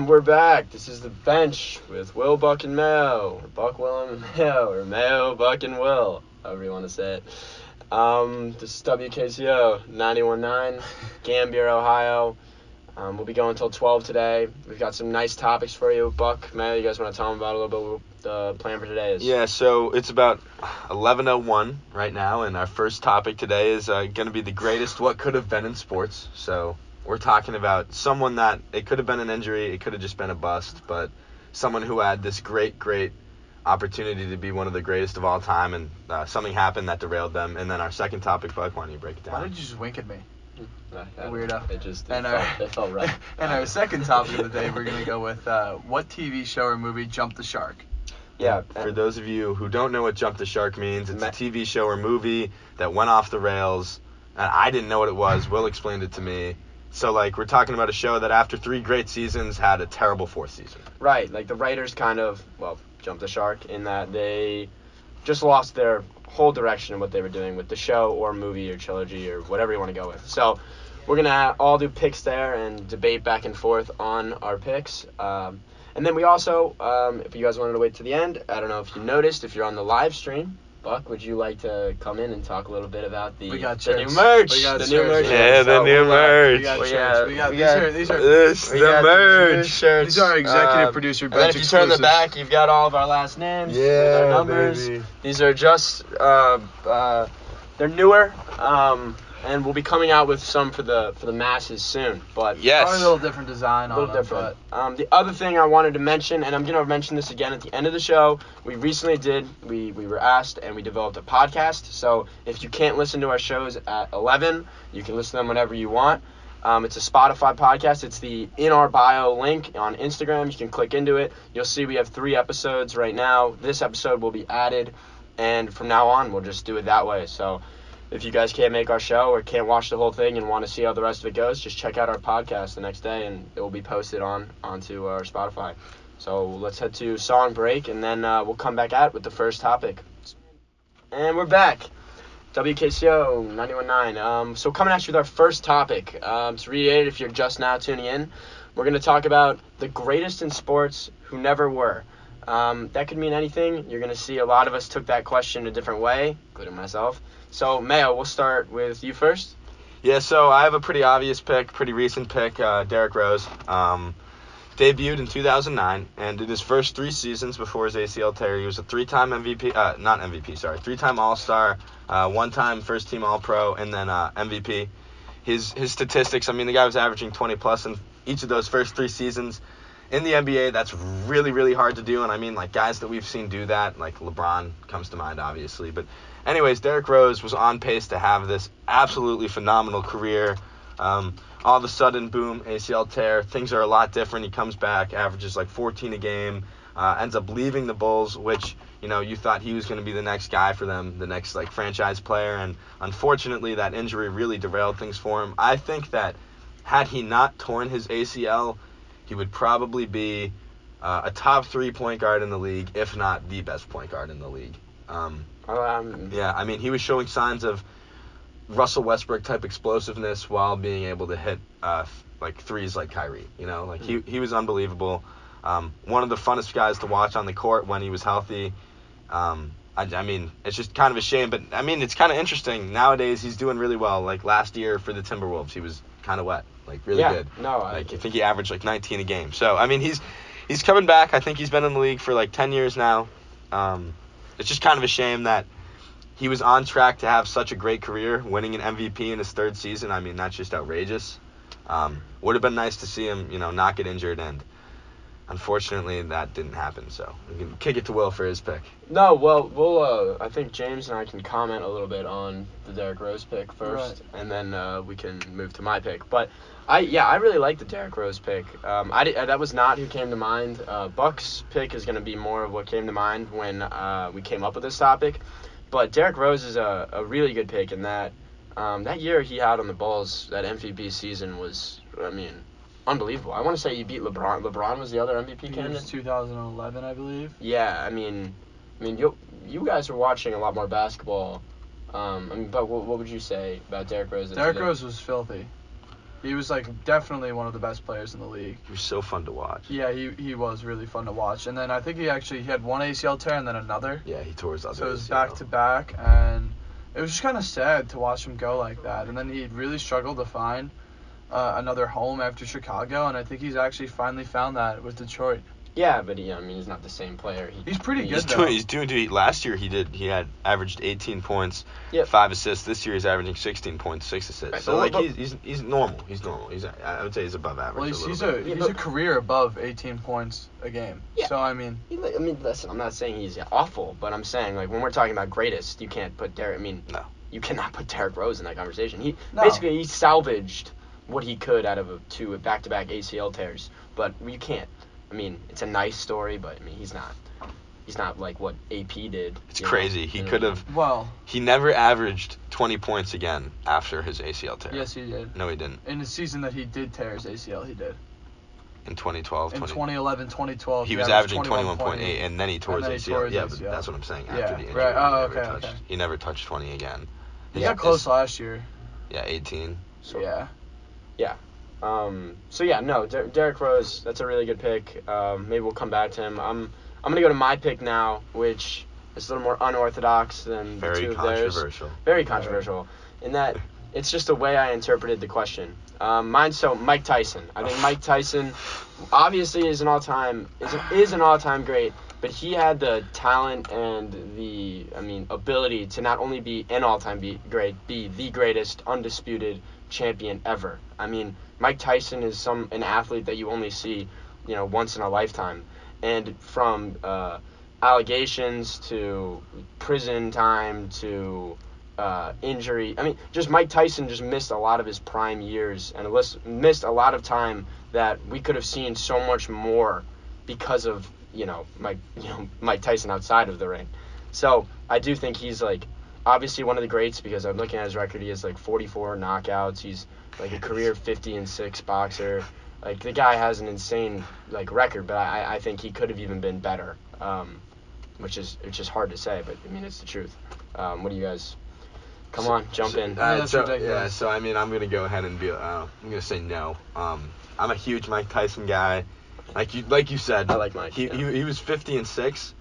And we're back. This is The Bench with Will, Buck, and Mel. Or Buck, Will, and Mel. Or Mel, Buck, and Will. However you want to say it. This is WKCO 91.9, Gambier, Ohio. We'll be going until 12 today. We've got some nice topics for you. Buck, Mel, you guys want to tell them about a little bit what the plan for today is? Yeah, so it's about 11:01 right now, and our first topic today is going to be the greatest what could have been in sports. So we're talking about someone that it could have been an injury, it could have just been a bust, but someone who had this great opportunity to be one of the greatest of all time, and something happened that derailed them. And then our second topic, Buck, why don't you break it down? Why did you just wink at me? Weirdo. It felt right. And our second topic of the day, we're going to go with what TV show or movie jumped the shark? Yeah, for those of you who don't know what Jump the Shark means, it's a TV show or movie that went off the rails, and I didn't know what it was. Will explained it to me. So, like, we're talking about a show that after three great seasons had a terrible fourth season. Right, like the writers kind of, jumped the shark in that they just lost their whole direction of what they were doing with the show or movie or trilogy or whatever you want to go with. So we're going to all do picks there and debate back and forth on our picks. And then we also, if you guys wanted to wait to the end, I don't know if you noticed, if you're on the live stream, Buck, would you like to come in and talk a little bit about the new merch? We got the new merch. Yeah, the new merch. We got these shirts. These are executive producer bench exclusives. If you turn the back, you've got all of our last names. Yeah, our numbers. Baby. These are just, they're newer, and we'll be coming out with some for the masses soon. But yes, probably a little different design. A little different. But the other thing I wanted to mention, and I'm gonna mention this again at the end of the show, we recently we were asked and we developed a podcast. So if you can't listen to our shows at 11, you can listen to them whenever you want. It's a Spotify podcast. It's the in our bio link on Instagram. You can click into it. You'll see we have 3 episodes right now. This episode will be added, and from now on we'll just do it that way. So if you guys can't make our show or can't watch the whole thing and want to see how the rest of it goes, just check out our podcast the next day, and it will be posted onto our Spotify. So let's head to song break, and then we'll come back out with the first topic. And we're back. WKCO 91.9. So coming at you with our first topic. To reiterate, if you're just now tuning in, we're going to talk about the greatest in sports who never were. That could mean anything. You're going to see a lot of us took that question a different way, including myself. So, Mayo, we'll start with you first. Yeah, so I have a pretty obvious pick, pretty recent pick, Derrick Rose. Debuted in 2009, and in his first 3 seasons before his ACL tear, he was a 3-time All-Star, 1-time first-team All-Pro, and then MVP. His statistics, I mean, the guy was averaging 20-plus in each of those first 3 seasons. In the NBA, that's really, really hard to do, and I mean, like, guys that we've seen do that, like LeBron comes to mind, obviously, but anyways, Derrick Rose was on pace to have this absolutely phenomenal career. All of a sudden, boom, ACL tear. Things are a lot different. He comes back, averages like 14 a game, ends up leaving the Bulls, which, you know, you thought he was going to be the next guy for them, the next, like, franchise player. And unfortunately, that injury really derailed things for him. I think that had he not torn his ACL, he would probably be a top 3 point guard in the league, if not the best point guard in the league. Yeah, I mean, he was showing signs of Russell Westbrook-type explosiveness while being able to hit, threes like Kyrie, you know? Like, he was unbelievable. One of the funnest guys to watch on the court when he was healthy. I mean, it's just kind of a shame, but, I mean, it's kind of interesting. Nowadays, he's doing really well. Like, last year for the Timberwolves, he was kind of wet, like, really good. I think he averaged, like, 19 a game. So, I mean, he's coming back. I think he's been in the league for, like, 10 years now. It's just kind of a shame that he was on track to have such a great career, winning an MVP in his 3rd season. I mean, that's just outrageous. Would have been nice to see him, you know, not get injured, and unfortunately that didn't happen. So we can kick it to Will for his pick. No, well, we'll I think James and I can comment a little bit on the Derrick Rose pick first, right, and then we can move to my pick. But I really like the Derrick Rose pick. That was not who came to mind. Buck's pick is going to be more of what came to mind when we came up with this topic. But Derrick Rose is a really good pick in that that year he had on the Bulls, that MVP season was, I mean, unbelievable. I want to say he beat LeBron. LeBron was the other MVP candidate. It was 2011, I believe. Yeah, I mean, you guys are watching a lot more basketball. But what would you say about Derrick Rose? Derrick Rose was filthy. He was, like, definitely one of the best players in the league. He was so fun to watch. Yeah, he was really fun to watch. And then I think he had one ACL tear and then another. Yeah, he tore his other ACL. So it was back-to-back, and it was just kind of sad to watch him go like that. And then he really struggled to find another home after Chicago, and I think he's actually finally found that with Detroit. Yeah, but he's not the same player. He's pretty good, though. He's doing to eat. Last year he had averaged 18 points, 5 assists. This year he's averaging 16 points, 6 assists. Right, so, he's normal. He's normal. I would say he's above average. Well, he's a career above 18 points a game. Yeah. So, listen, I'm not saying he's awful, but I'm saying, like, when we're talking about greatest, you can't put you cannot put Derrick Rose in that conversation. Basically, he salvaged what he could out of two back-to-back ACL tears, but you can't. It's a nice story, but he's not like what AP did. It's crazy. He could have. Well, he never averaged 20 points again after his ACL tear. Yes, he did. No, he didn't. In the season that he did tear his ACL, he did. In 2012. In 2011, 2012. He was averaging 21.8, and then he tore his ACL. Yeah, but that's what I'm saying. After the injury, right. He never touched 20 again. He got close last year. Yeah, 18. So, yeah. Yeah. Derrick Rose, that's a really good pick. Maybe we'll come back to him. I'm gonna go to my pick now, which is a little more unorthodox than the two of theirs. Very controversial. In that, it's just the way I interpreted the question. Mike Tyson. I think Mike Tyson obviously is an all-time great, but he had the talent and the ability to not only be an all-time great, be the greatest undisputed champion ever. Mike Tyson is an athlete that you only see, once in a lifetime. And from allegations to prison time to injury, just Mike Tyson just missed a lot of his prime years and missed a lot of time that we could have seen so much more because of Mike Tyson outside of the ring. So I do think he's obviously one of the greats, because I'm looking at his record. He has 44 knockouts. He's a career 50-6 boxer. The guy has an insane record, but I think he could have even been better, which is hard to say, but it's the truth. What do you guys? Come on, jump in. I'm gonna go ahead and be. I'm gonna say no. I'm a huge Mike Tyson guy. Like you said, I like Mike. He was 50-6.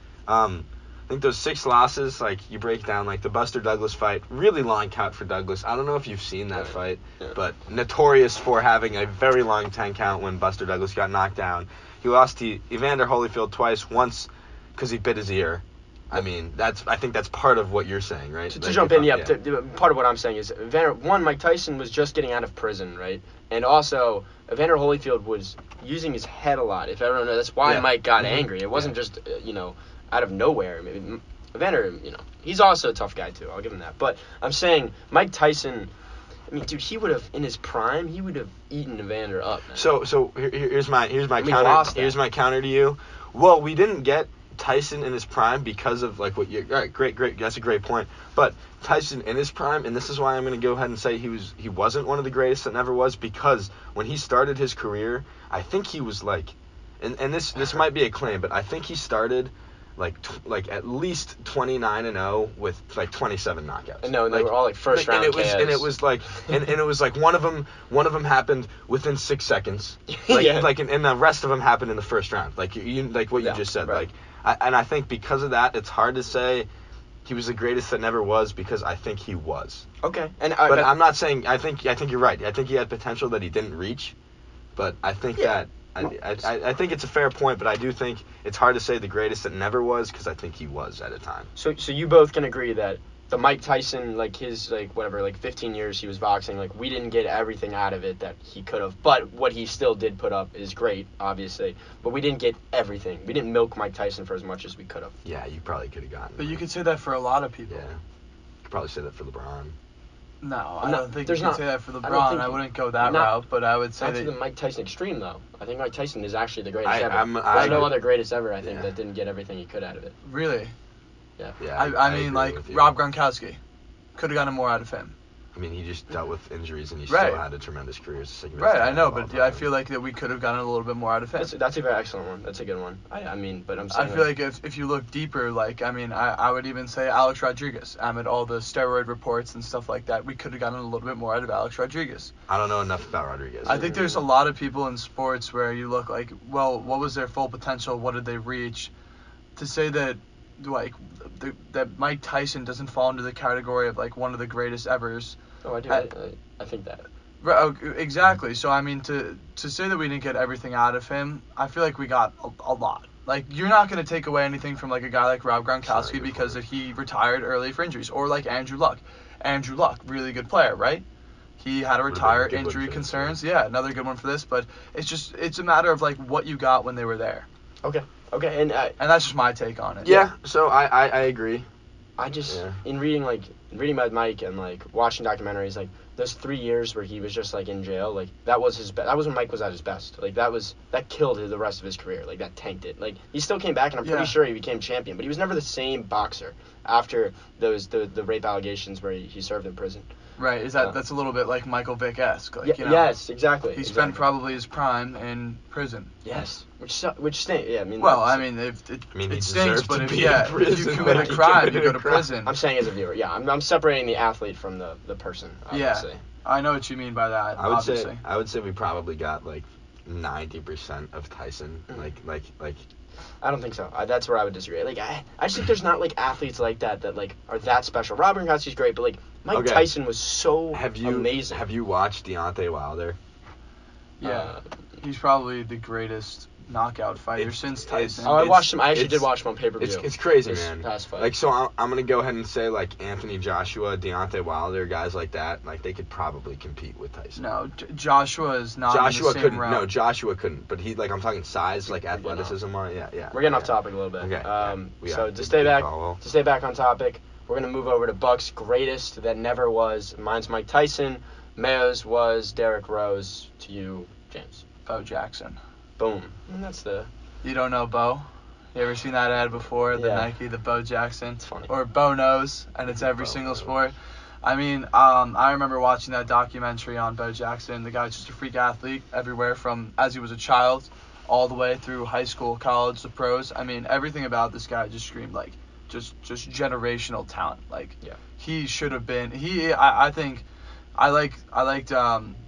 I think those 6 losses, you break down, the Buster Douglas fight, really long count for Douglas. I don't know if you've seen that fight, but notorious for having a very long 10 count when Buster Douglas got knocked down. He lost to Evander Holyfield twice, once because he bit his ear. I think that's part of what you're saying, right? To jump in, part of what I'm saying is, Mike Tyson was just getting out of prison, right? And also, Evander Holyfield was using his head a lot. If everyone knows, that's why Mike got angry. It wasn't just, out of nowhere. Maybe Evander, he's also a tough guy too. I'll give him that. But I'm saying Mike Tyson, he would have, in his prime, he would have eaten Evander up, man. So here's my counter to you. Well, we didn't get Tyson in his prime because of great, that's a great point. But Tyson in his prime, and this is why I'm going to go ahead and say he wasn't one of the greatest that never was, because when he started his career, I think he was and this might be a claim, but I think he started at least 29-0 with 27 knockouts. No, and they were all first round. And it was one of them happened within 6 seconds. And the rest of them happened in the first round. You just said. Right. I think because of that, it's hard to say he was the greatest that never was, because I think he was. Okay. But I'm not saying. I think you're right. I think he had potential that he didn't reach, but I think that. I think it's a fair point, but I do think it's hard to say the greatest that never was, because I think he was at a time. So you both can agree that the Mike Tyson, 15 years he was boxing, we didn't get everything out of it that he could have. But what he still did put up is great, obviously. But we didn't get everything. We didn't milk Mike Tyson for as much as we could have. Yeah, you probably could have gotten. But you could say that for a lot of people. Yeah, you could probably say that for LeBron. No, I don't think you can say that for LeBron. I wouldn't go that route, but I would say that... Not to the Mike Tyson extreme, though. I think Mike Tyson is actually the greatest ever. There's no other greatest ever, I think, that didn't get everything he could out of it. Really? Yeah. Rob Gronkowski. Could have gotten more out of him. I mean, he just dealt with injuries, and he still had a tremendous career. Right, I know, but I feel like that we could have gotten a little bit more out of him. That's a very excellent one. That's a good one. I mean, but I'm saying... I feel like if you look deeper, like, I mean, I would even say Alex Rodriguez. Amid all the steroid reports and stuff like that, we could have gotten a little bit more out of Alex Rodriguez. I don't know enough about Rodriguez. I think there's a lot of people in sports where you look like, well, what was their full potential? What did they reach? To say that, like, that Mike Tyson doesn't fall into the category of, like, one of the greatest evers... Oh, I do. I think that. Right, exactly. So, I mean, to say that we didn't get everything out of him, I feel like we got a lot. Like, you're not going to take away anything from, like, a guy like Rob Gronkowski because he retired early for injuries. Or, like, Andrew Luck. Andrew Luck, really good player, right? He had to retire, injury concerns. Yeah, another good one for this. But it's a matter of, like, what you got when they were there. Okay. And that's just my take on it. Yeah, so I agree. I just, in reading about Mike and, like, watching documentaries, like, those 3 years where he was just, like, in jail, like, that was his best. That was when Mike was at his best. Like, that killed the rest of his career. Like, that tanked it. Like, he still came back, and I'm pretty sure he became champion, but he was never the same boxer after those, the rape allegations where he served in prison. Right, that's a little bit like Michael Vick-esque. Like, you know, yes, exactly. He spent probably his prime in prison. Yes, which stinks. Yeah, I mean. Well, I mean, it stinks, but if you commit a crime, you go to prison. I'm saying as a viewer, yeah, I'm separating the athlete from the person. Obviously. Yeah, I know what you mean by that. I would say we probably got like 90% of Tyson, like. I don't think so. That's where I would disagree. Like, I just think there's not, like, athletes like that, like, are that special. Robert Gronkowski's great, but, like, Mike Tyson was so amazing. Have you watched Deontay Wilder? Yeah. He's probably the greatest knockout fighter since Tyson. I watched him. I actually did watch him on pay-per-view. It's crazy, man. Past fight. Like, so I'm going to go ahead and say, like, Anthony Joshua, Deontay Wilder, guys like that, like, they could probably compete with Tyson. No, Joshua is not in the same round. No, Joshua couldn't. But he, like, I'm talking size, like, athleticism. Yeah. We're getting off topic a little bit. Okay. So to stay back on topic, we're going to move over to Buck's greatest that never was. Mine's Mike Tyson. Mayo's was Derrick Rose. To you, James. Bo Jackson. Boom. And that's the... You don't know Bo? You ever seen that ad before? The Nike, the Bo Jackson? It's funny. Or Bo knows, and it's every single sport. I mean, I remember watching that documentary on Bo Jackson. The guy's just a freak athlete everywhere from as he was a child all the way through high school, college, the pros. I mean, everything about this guy just screamed, like, just generational talent. Like, he should have been... I think... I liked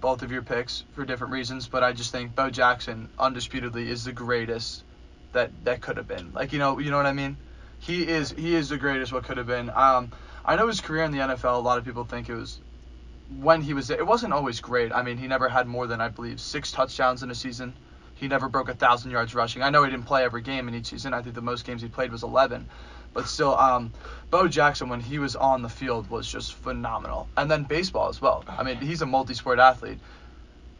both of your picks for different reasons, but I just think Bo Jackson undisputedly is the greatest that could have been. Like, you know what I mean? He is the greatest what could have been. I know his career in the NFL, a lot of people think it was when he was there. It wasn't always great. I mean, he never had more than, I believe, 6 touchdowns in a season. He never broke 1,000 yards rushing. I know he didn't play every game in each season. I think the most games he played was 11. But still, Bo Jackson, when he was on the field, was just phenomenal. And then baseball as well. I mean, he's a multi-sport athlete.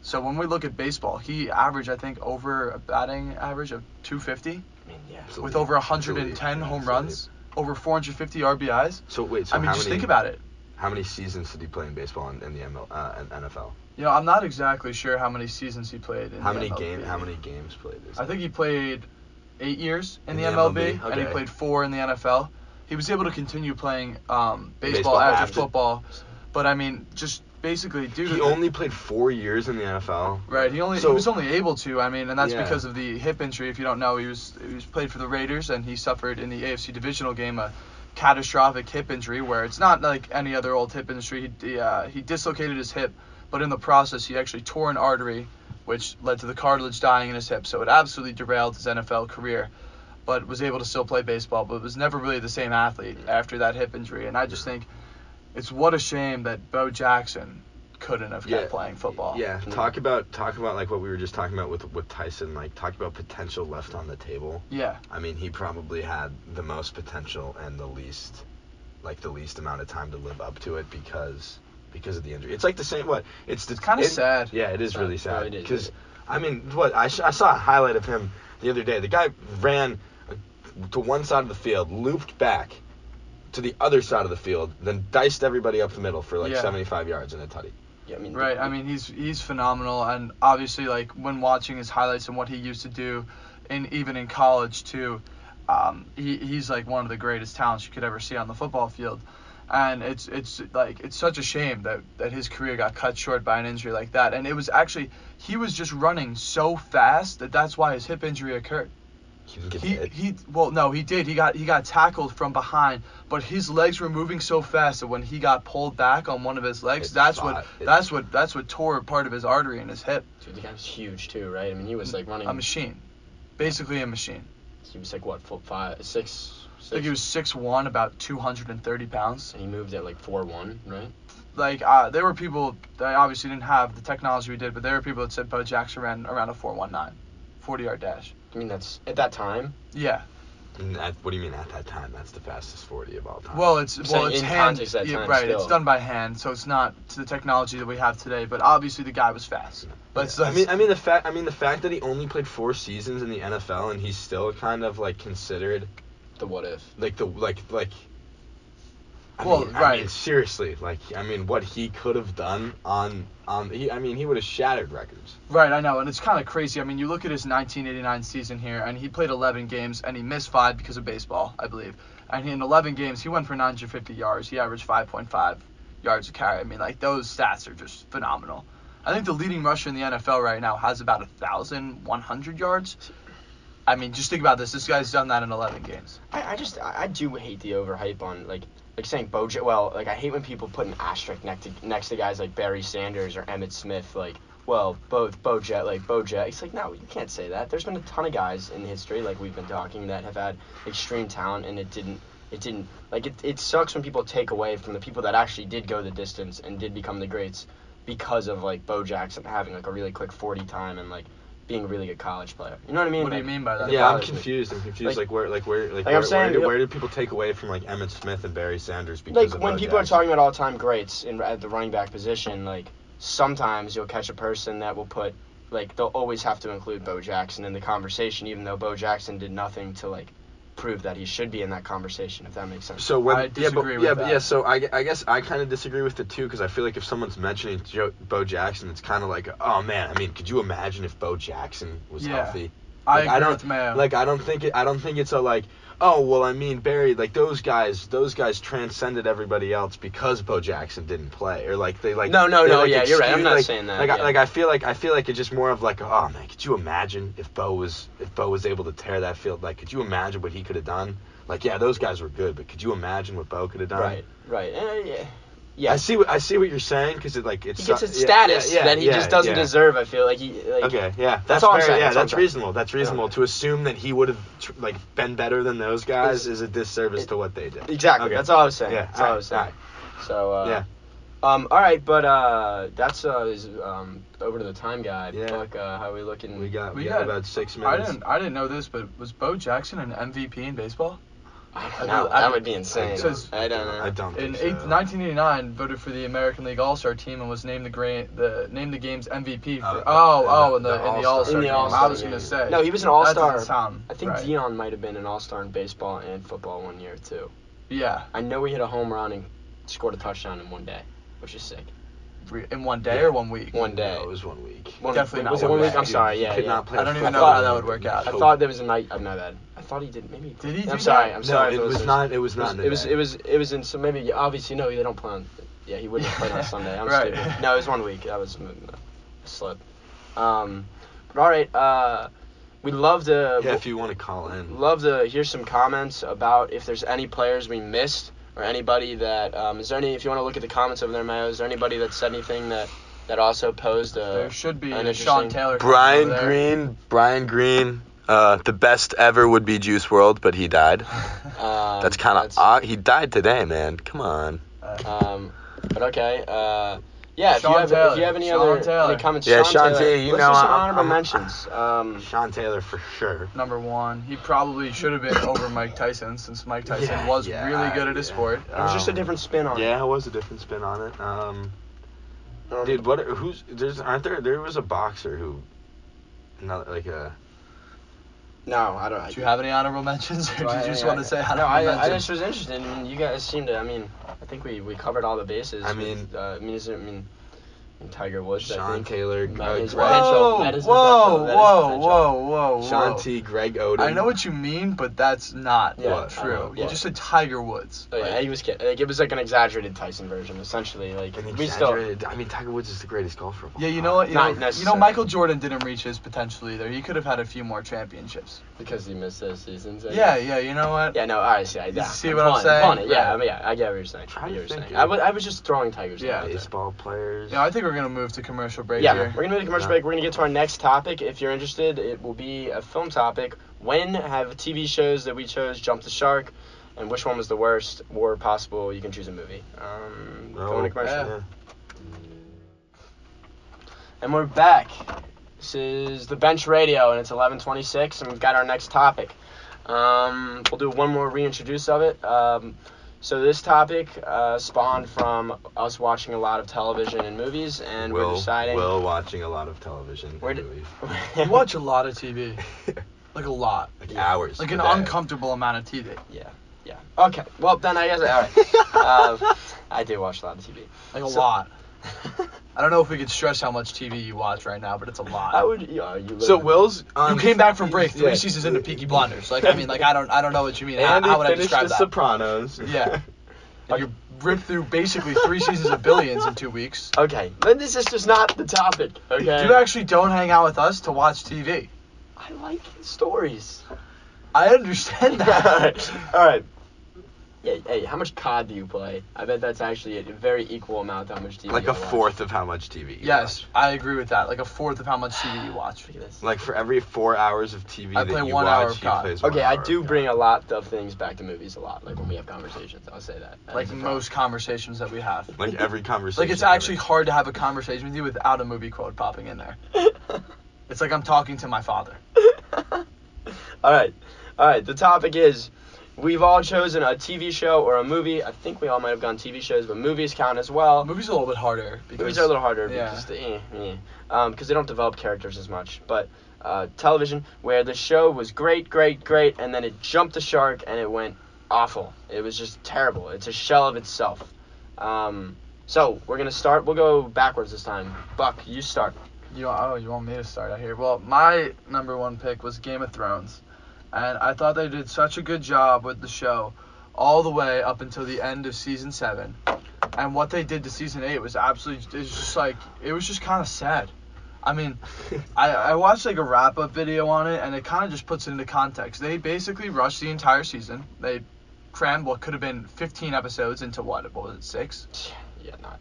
So when we look at baseball, he averaged, I think, over a batting average of 250. I mean, yeah. Absolutely. With over 110 home runs, over 450 RBIs. So wait, so I mean, just think about it. How many seasons did he play in baseball in the NFL? You know, I'm not exactly sure how many seasons he played in the MLB. How many games played? I think he played 8 years in the MLB, and he played 4 in the NFL. He was able to continue playing baseball after football, but I mean, just basically due to... He only played 4 years in the NFL. Right, he was only able to, I mean, and that's because of the hip injury. If you don't know, he was played for the Raiders, and he suffered in the AFC divisional game a catastrophic hip injury where it's not like any other old hip injury. He dislocated his hip, but in the process, he actually tore an artery, which led to the cartilage dying in his hip. So it absolutely derailed his NFL career, but was able to still play baseball, but was never really the same athlete after that hip injury. And I just think it's what a shame that Bo Jackson couldn't have kept playing football. Yeah, talk about like what we were just talking about with Tyson, like talk about potential left on the table. Yeah. I mean, he probably had the most potential and the least amount of time to live up to it because of the injury. It's like the same, it's kind of sad. Yeah, it is really sad. Because, I mean, I saw a highlight of him the other day. The guy ran to one side of the field, looped back to the other side of the field, then diced everybody up the middle for, 75 yards in a tutty. Yeah, I mean, right, I mean, he's phenomenal, and obviously, like, when watching his highlights and what he used to do, and even in college, too, he's, like, one of the greatest talents you could ever see on the football field. And it's such a shame that his career got cut short by an injury like that. And it was actually, he was just running so fast that's why his hip injury occurred. He got tackled from behind, but his legs were moving so fast that when he got pulled back on one of his legs, that's what tore part of his artery in his hip. Dude, the guy was huge too, right? I mean, he was like running a machine, basically a machine. He was like what, 5'6"? Like he was 6'1", about 230 pounds. And he moved at like 4'1", right? Like there were people that obviously didn't have the technology we did, but there were people that said Bo Jackson ran around a 4.19, 40-yard dash. I mean, that's at that time. Yeah. What do you mean at that time? That's the fastest 40 of all time. Well, it's in hand. Context at that time, right. Still. It's done by hand, so it's not to the technology that we have today. But obviously, the guy was fast. But yeah. I mean the fact that he only played 4 seasons in the NFL and he's still kind of like considered the what if. What he could have done he would have shattered records. Right, I know, and it's kind of crazy. I mean, you look at his 1989 season here, and he played 11 games, and he missed 5 because of baseball, I believe. And in 11 games, he went for 950 yards. He averaged 5.5 yards a carry. I mean, like, those stats are just phenomenal. I think the leading rusher in the NFL right now has about 1,100 yards. I mean, just think about this. This guy's done that in 11 games. I do hate the overhype on, like saying Bojo. Well, like, I hate when people put an asterisk next to guys like Barry Sanders or Emmitt Smith, like, well, Bojo. It's like, no, you can't say that. There's been a ton of guys in history, like we've been talking, that have had extreme talent, and it didn't. Like, it sucks when people take away from the people that actually did go the distance and did become the greats because of, like, Bo Jackson having, like, a really quick 40 time and, like, being a really good college player. You know what I mean? What do you mean by that? Yeah, I'm confused. Where did people take away from, like, Emmitt Smith and Barry Sanders because of when people Jackson? Are talking about all-time greats at the running back position, like, sometimes you'll catch a person that will put, like, they'll always have to include Bo Jackson in the conversation, even though Bo Jackson did nothing to, like, prove that he should be in that conversation, if that makes sense. So when, I disagree with that. Yeah, so I guess I kind of disagree with it too, because I feel like if someone's mentioning Bo Jackson, it's kind of like, oh man, I mean, could you imagine if Bo Jackson was healthy? Like, I agree with Mayo. Like, I don't think it's like, oh, well, I mean, Barry, like, those guys transcended everybody else because Bo Jackson didn't play, or like they like. No, you're right. I'm not saying that. I feel like it's just more of like, oh man, could you imagine if Bo was able to tear that field? Like, could you imagine what he could have done? Like, yeah, those guys were good, but could you imagine what Bo could have done? Right. Yeah. Yeah, I see what you're saying, because it like he gets a status that he just doesn't deserve. I feel like he. Like, okay, yeah, that's all I'm saying. Yeah, that's reasonable. That's reasonable to assume that he would have like been better than those guys is a disservice to what they did. Exactly. Okay. That's all I was saying. Yeah, that's all I was saying. Right. So all right, but that's over to the time guy. Yeah. Fuck, how are we looking? We got about 6 minutes. I didn't know this, but was Bo Jackson an MVP in baseball? I don't know. That would be insane. I don't know. In 1989, voted for the American League All-Star team and was named the game's MVP for in the All-Star. I was gonna say. No, he was an All-Star. I think right. Dion might have been an All-Star in baseball and football one year too. Yeah. I know he hit a home run and scored a touchdown in one day, which is sick. In one day or 1 week? One day. No, it was 1 week. Definitely not 1 week. I'm sorry. Yeah. I don't even know how that would work out. I thought there was a night. I know that. I thought he did. Maybe. Did he? I'm sorry. I'm sorry. It was not. It was in. So maybe. Obviously, no. They don't play on. Yeah, he wouldn't play on Sunday. I'm right. Stupid. No, it was 1 week. That was a slip. But all right. We'd love to. Yeah, if you want to call in. Love to hear some comments about if there's any players we missed. Or anybody that, if you want to look at the comments over there, Mayo, is there anybody that said anything that also posed a... There should be an Sean Taylor. Brian Green, the best ever would be Juice WRLD, but he died. That's kind of odd. He died today, man. Come on. But okay, yeah, if you have any comments, yeah, Sean Taylor, you know, some honorable mentions. Sean Taylor for sure. Number one, he probably should have been over Mike Tyson, since Mike Tyson was really good at his sport. It was just a different spin on it. Yeah, it was a different spin on it. Dude, there was a boxer who, not like a. No, I don't. Do you have any honorable mentions, or did you just want to say honorable mentions? No, I just was interested. I mean, you guys seem to. I mean, I think we covered all the bases. I mean, Tiger Woods, Sean Taylor, Greg. Whoa. Shanti, Greg Oden. I know what you mean, but that's not true. You just said Tiger Woods. Oh, yeah, right? He was kidding. Like, it was like an exaggerated Tyson version, essentially. Like I mean, Tiger Woods is the greatest golfer of all time. You know what? You know, Michael Jordan didn't reach his potential either. He could have had a few more championships. Because he missed those seasons. You know what? Yeah, no, all right, see what I'm saying? I get what you're saying. I was just throwing Tigers. Yeah, baseball players. Yeah, I think we're going to move to commercial break here. Yeah, we're going to move to commercial break. We're going to get to our next topic. If you're interested, it will be a film topic. When have TV shows that we chose jumped the shark, and which one was the worst, or possible you can choose a movie. Going to commercial. Yeah. And we're back. This is The Bench Radio, and it's 11:26, and we've got our next topic. We'll do one more reintroduce of it. So this topic spawned from us watching a lot of television and movies, and we're deciding... Will watching a lot of television and movies. You watch a lot of TV. Like a lot. Like hours. Like an uncomfortable amount of TV. Yeah. Okay. Well, then I guess... All right. I do watch a lot of TV. Like a lot. I don't know if we could stress how much TV you watch right now, but it's a lot. Will's... you came back from break 3 seasons into Peaky Blinders. I don't know what you mean. How would I describe that? Sopranos. Yeah. And you ripped through basically 3 seasons of Billions in 2 weeks. Okay. Then this is just not the topic, okay? You actually don't hang out with us to watch TV. I like stories. I understand that. All right. Yeah, hey, how much COD do you play? I bet that's actually a very equal amount to how much TV you watch. Like a fourth of how much TV you watch. I agree with that. Like a fourth of how much TV you watch. Look at this. Like for every 4 hours of TV he plays one hour of COD. Okay, I do bring a lot of things back to movies a lot. Like when we have conversations, I'll say that. Like most conversations that we have. Like every conversation. Like it's actually hard to have a conversation with you without a movie quote popping in there. It's like I'm talking to my father. All right, the topic is... We've all chosen a TV show or a movie. I think we all might have gone TV shows, but movies count as well. Movies are a little harder because they don't develop characters as much. But television, where the show was great, and then it jumped the shark and it went awful. It was just terrible. It's a shell of itself. So we're going to start. We'll go backwards this time. Buck, you start. You want me to start out here? Well, my number one pick was Game of Thrones. And I thought they did such a good job with the show all the way up until the end of season 7. And what they did to season 8 was absolutely, it was just kind of sad. I mean, I watched a wrap-up video on it, and it kind of just puts it into context. They basically rushed the entire season. They crammed what could have been 15 episodes into what was it, 6?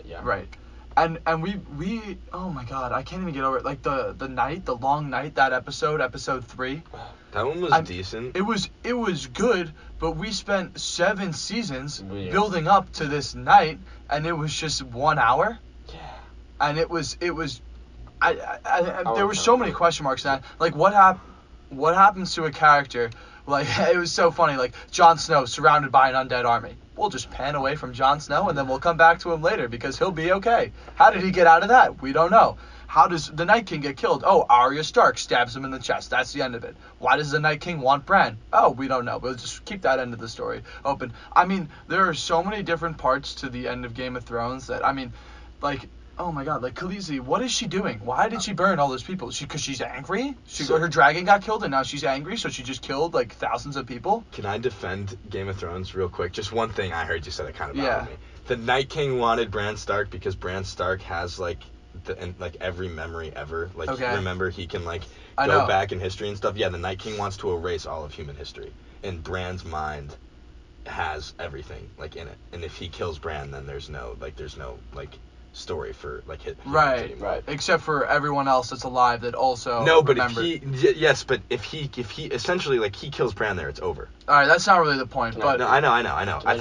Yeah. Right. And we oh my god, I can't even get over it. Like the long night, that episode 3. That one was decent. It was good, but we spent 7 seasons building up to this night, and it was just 1 hour. Yeah. And it was there were so many question marks in that. Like what happens to a character? Like it was so funny. Like Jon Snow surrounded by an undead army. We'll just pan away from Jon Snow, and then we'll come back to him later because he'll be okay. How did he get out of that? We don't know. How does the Night King get killed? Oh, Arya Stark stabs him in the chest. That's the end of it. Why does the Night King want Bran? Oh, we don't know. We'll just keep that end of the story open. I mean, there are so many different parts to the end of Game of Thrones that, I mean, like... Oh my god, like Khaleesi, what is she doing? Why did she burn all those people? Because she's angry? Her dragon got killed and now she's angry, so she just killed like thousands of people? Can I defend Game of Thrones real quick? Just one thing I heard you said that kind of bothered me. The Night King wanted Bran Stark because Bran Stark has every memory ever. Like remember he can go back in history and stuff. Yeah, the Night King wants to erase all of human history. And Bran's mind has everything in it. And if he kills Bran, then there's no story for his except for everyone else that's alive that also if he essentially he kills Bran there, it's over. All right, that's not really the point. I know.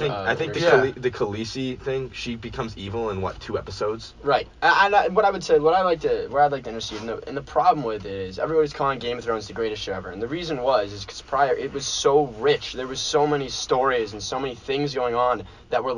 I think the Khaleesi thing, she becomes evil in 2 episodes. Right. And what I would say, where I'd like to intercede, and the problem with it is everybody's calling Game of Thrones the greatest show ever, and the reason is because prior it was so rich, there was so many stories and so many things going on that were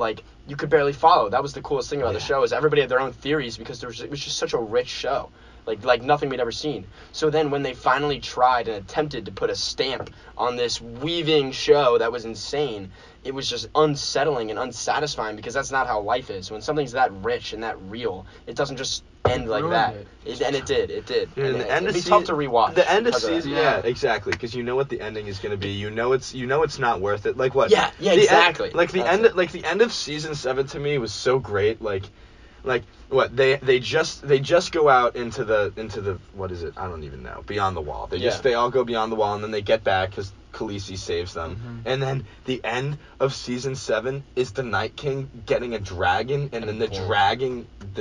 you could barely follow. That was the coolest thing about the show is everybody had their own theories because it was just such a rich show. like nothing we'd ever seen. So then when they finally tried and attempted to put a stamp on this weaving show that was insane, it was just unsettling and unsatisfying, because that's not how life is. When something's that rich and that real, it doesn't just end like that. It did. Yeah. And it'd be tough to rewatch. The end of season, yeah, exactly, because you know what the ending is going to be. You know it's not worth it. Like what? Yeah, exactly. The end of season 7 to me was so great. They just go out into the what is it? I don't even know. Beyond the wall. They all go beyond the wall, and then they get back because Khaleesi saves them. Mm-hmm. And then the end of season 7 is the Night King getting a dragon, and then the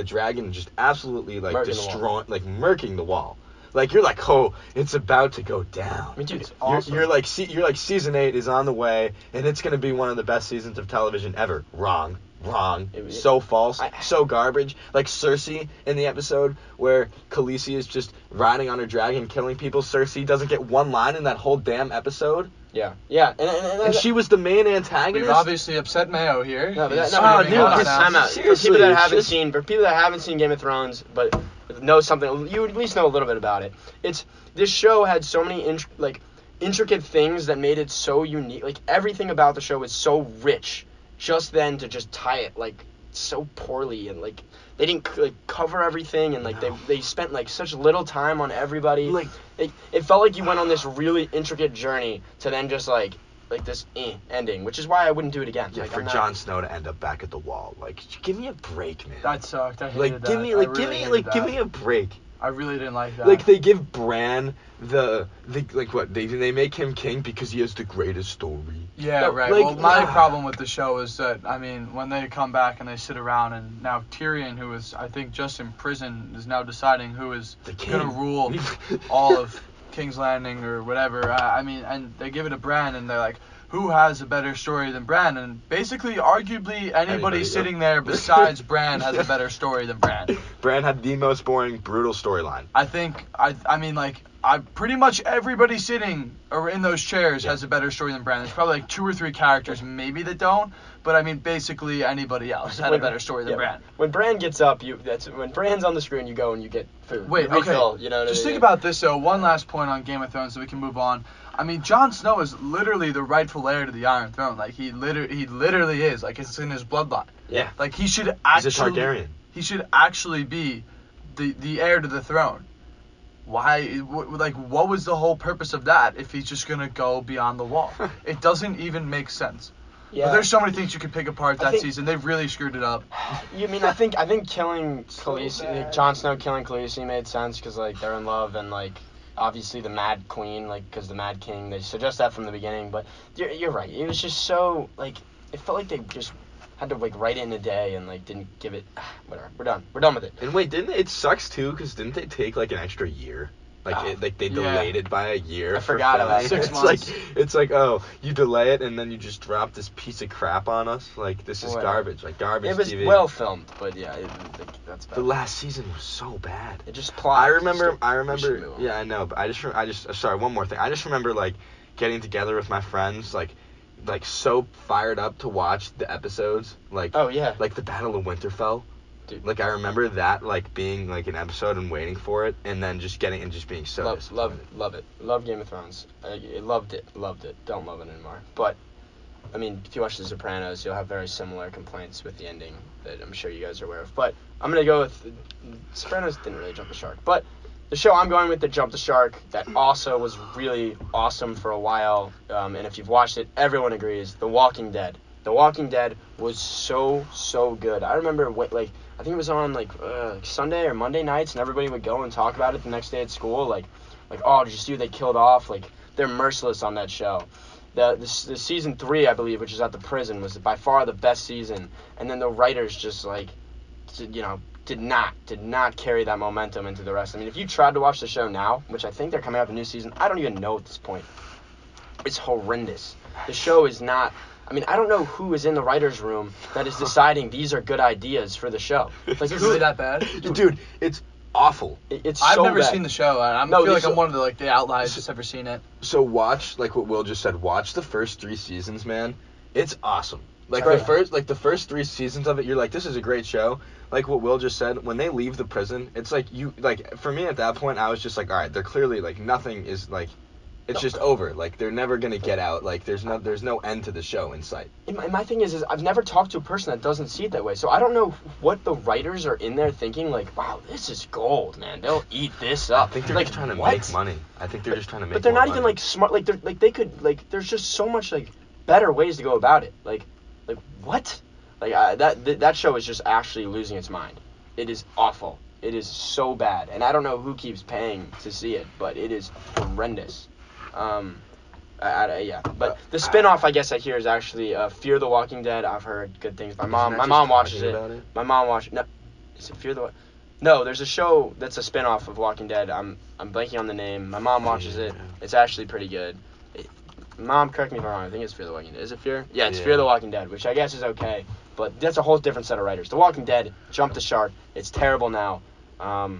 dragon just absolutely murking the wall. Like, you're like, oh, it's about to go down. I mean, dude, it's awesome. You're like season 8 is on the way, and it's gonna be one of the best seasons of television ever. Wrong. So false. So garbage. Like Cersei in the episode where Khaleesi is just riding on her dragon, killing people. Cersei doesn't get one line in that whole damn episode. Yeah. And she was the main antagonist. We've obviously upset Mayo here. Time out. For people that haven't seen Game of Thrones, but know something, you at least know a little bit about it. This show had so many intricate things that made it so unique. Like, everything about the show was so rich. Just then to just tie it so poorly, and they didn't cover everything, and they spent such little time on everybody. It felt like you went on this really intricate journey to then just this ending, which is why I wouldn't do it again. Yeah, for Jon Snow to end up back at the wall, give me a break, man. That sucked. I hated that. Give me a break. I really didn't like that. They give Bran they make him king because he has the greatest story. Yeah, no, right. My problem with the show is that, I mean, when they come back and they sit around, and now Tyrion, who is, I think, just in prison, is now deciding who is going to rule all of King's Landing or whatever. I mean, and they give it to Bran, and they're like, who has a better story than Bran? And basically, arguably, anybody sitting there besides Bran has a better story than Bran. Bran had the most boring, brutal storyline. I think, I mean, pretty much everybody sitting or in those chairs has a better story than Bran. There's probably 2 or 3 characters maybe that don't, but I mean, basically anybody else had a better story than Bran. When Bran gets up, when Bran's on the screen, you go and you get food. Wait, okay. Refill, you know what Just I mean? Think about this, though. One last point on Game of Thrones so we can move on. I mean, Jon Snow is literally the rightful heir to the Iron Throne. He literally is. It's in his bloodline. Yeah. He should actually... He's a Targaryen. He should actually be the heir to the throne. Why? What was the whole purpose of that if he's just going to go beyond the wall? It doesn't even make sense. Yeah. But there's so many things you could pick apart season. They've really screwed it up. You mean, I think killing Khaleesi... Jon Snow killing Khaleesi made sense because, they're in love and, obviously the Mad Queen, because the Mad King, they suggest that from the beginning, but you're right. It was just so, it felt like they just had to, write it in a day and, didn't give it, whatever. We're done with it. And wait, it sucks, too, because didn't they take, an extra year? They delayed it by a year. I forgot about it. 6 months. You delay it and then you just drop this piece of crap on us. This is garbage. Garbage TV. It was well filmed, but yeah, that's bad. The last season was so bad. It just plotted. I remember. Yeah, I know. But sorry, one more thing. I just remember getting together with my friends, so fired up to watch the episodes. Oh yeah. The Battle of Winterfell. Dude. I remember that, being, an episode and waiting for it, and then just getting and just being so Love it. Love Game of Thrones. I loved it. Don't love it anymore. But, I mean, if you watch The Sopranos, you'll have very similar complaints with the ending that I'm sure you guys are aware of. But I'm going to go with... Sopranos didn't really jump the shark. But the show I'm going with that jumped the shark, that also was really awesome for a while, and if you've watched it, everyone agrees, The Walking Dead. The Walking Dead was so, so good. I remember, I think it was on, Sunday or Monday nights, and everybody would go and talk about it the next day at school. Oh, did you see who they killed off? They're merciless on that show. The season 3, I believe, which is at the prison, was by far the best season. And then the writers just, did not carry that momentum into the rest. I mean, if you tried to watch the show now, which I think they're coming out with a new season, I don't even know at this point. It's horrendous. The show is not... I mean, I don't know who is in the writer's room that is deciding these are good ideas for the show. Is it that bad? Dude, it's awful. I've never seen the show. I feel like I'm one of the outliers that's ever seen it. So watch, what Will just said, watch the first 3 seasons, man. It's awesome. Like the first three seasons of it, you're like, this is a great show. Like what Will just said, when they leave the prison, it's like for me at that point, I was just like, all right, they're clearly like nothing is like, it's just over. Like they're never gonna get out. Like there's no end to the show in sight. And my thing is I've never talked to a person that doesn't see it that way, so I don't know what the writers are in there thinking. Like, wow, this is gold, man. They'll eat this up. I think they're like, just trying to make money. I think they're just trying to make. But they're not even like smart. Like they're like they could like. There's just so much like better ways to go about it. Like what? Like that show is just actually losing its mind. It is awful. It is so bad, and I don't know who keeps paying to see it, but it is horrendous. But the spinoff, I guess, I hear is actually Fear the Walking Dead. I've heard good things. My mom watches it. No, is it Fear the? No, there's a show that's a spinoff of Walking Dead. I'm blanking on the name. My mom watches it. It's actually pretty good. Mom, correct me if I'm wrong. I think it's Fear the Walking Dead. Is it Fear? Yeah, it's Fear the Walking Dead, which I guess is okay. But that's a whole different set of writers. The Walking Dead jumped the shark. It's terrible now. My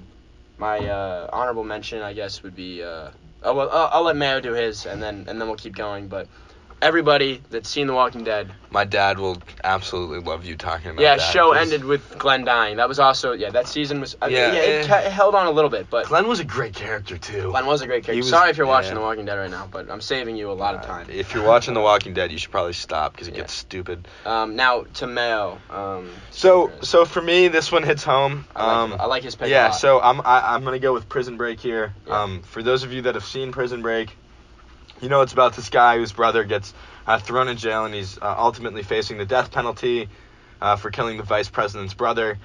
honorable mention, I guess, would be. I'll let Mayo do his, and then we'll keep going. But everybody that's seen The Walking Dead. My dad will absolutely love you talking about that. Yeah, show ended with Glenn dying. That was also, that season was... It held on a little bit, but... Glenn was a great character, too. Sorry if you're watching The Walking Dead right now, but I'm saving you a lot of time. If you're watching The Walking Dead, you should probably stop, because it gets stupid. Now, to Mayo. So for me, this one hits home. I like his pick a lot. Yeah, so I'm going to go with Prison Break here. Yeah. For those of you that have seen Prison Break... You know, it's about this guy whose brother gets thrown in jail, and he's ultimately facing the death penalty for killing the vice president's brother.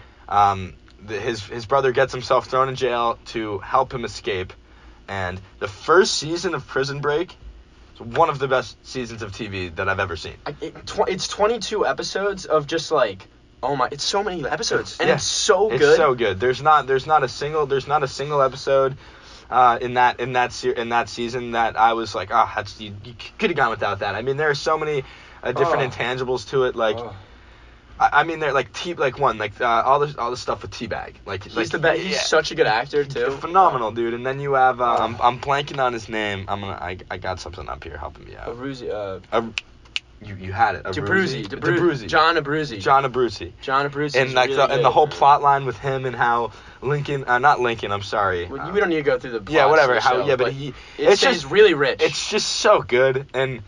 His brother gets himself thrown in jail to help him escape. And the first season of Prison Break is one of the best seasons of TV that I've ever seen. It's 22 episodes of just like... Oh my! It's so many episodes, it's so good. It's so good. There's not a single episode in that season that I was like, you could have gone without that. I mean, there are so many different intangibles to it. Like, all the stuff with T-Bag. Like he's the best. He's such a good actor too. Phenomenal dude. And then you have I'm blanking on his name. I got something up here helping me out. You had it. Abruzzi. John Abruzzi. And like really and the whole plot line with him and how not Lincoln. I'm sorry. Well, we don't need to go through the plot. Yeah, whatever. He's really rich. It's just so good, and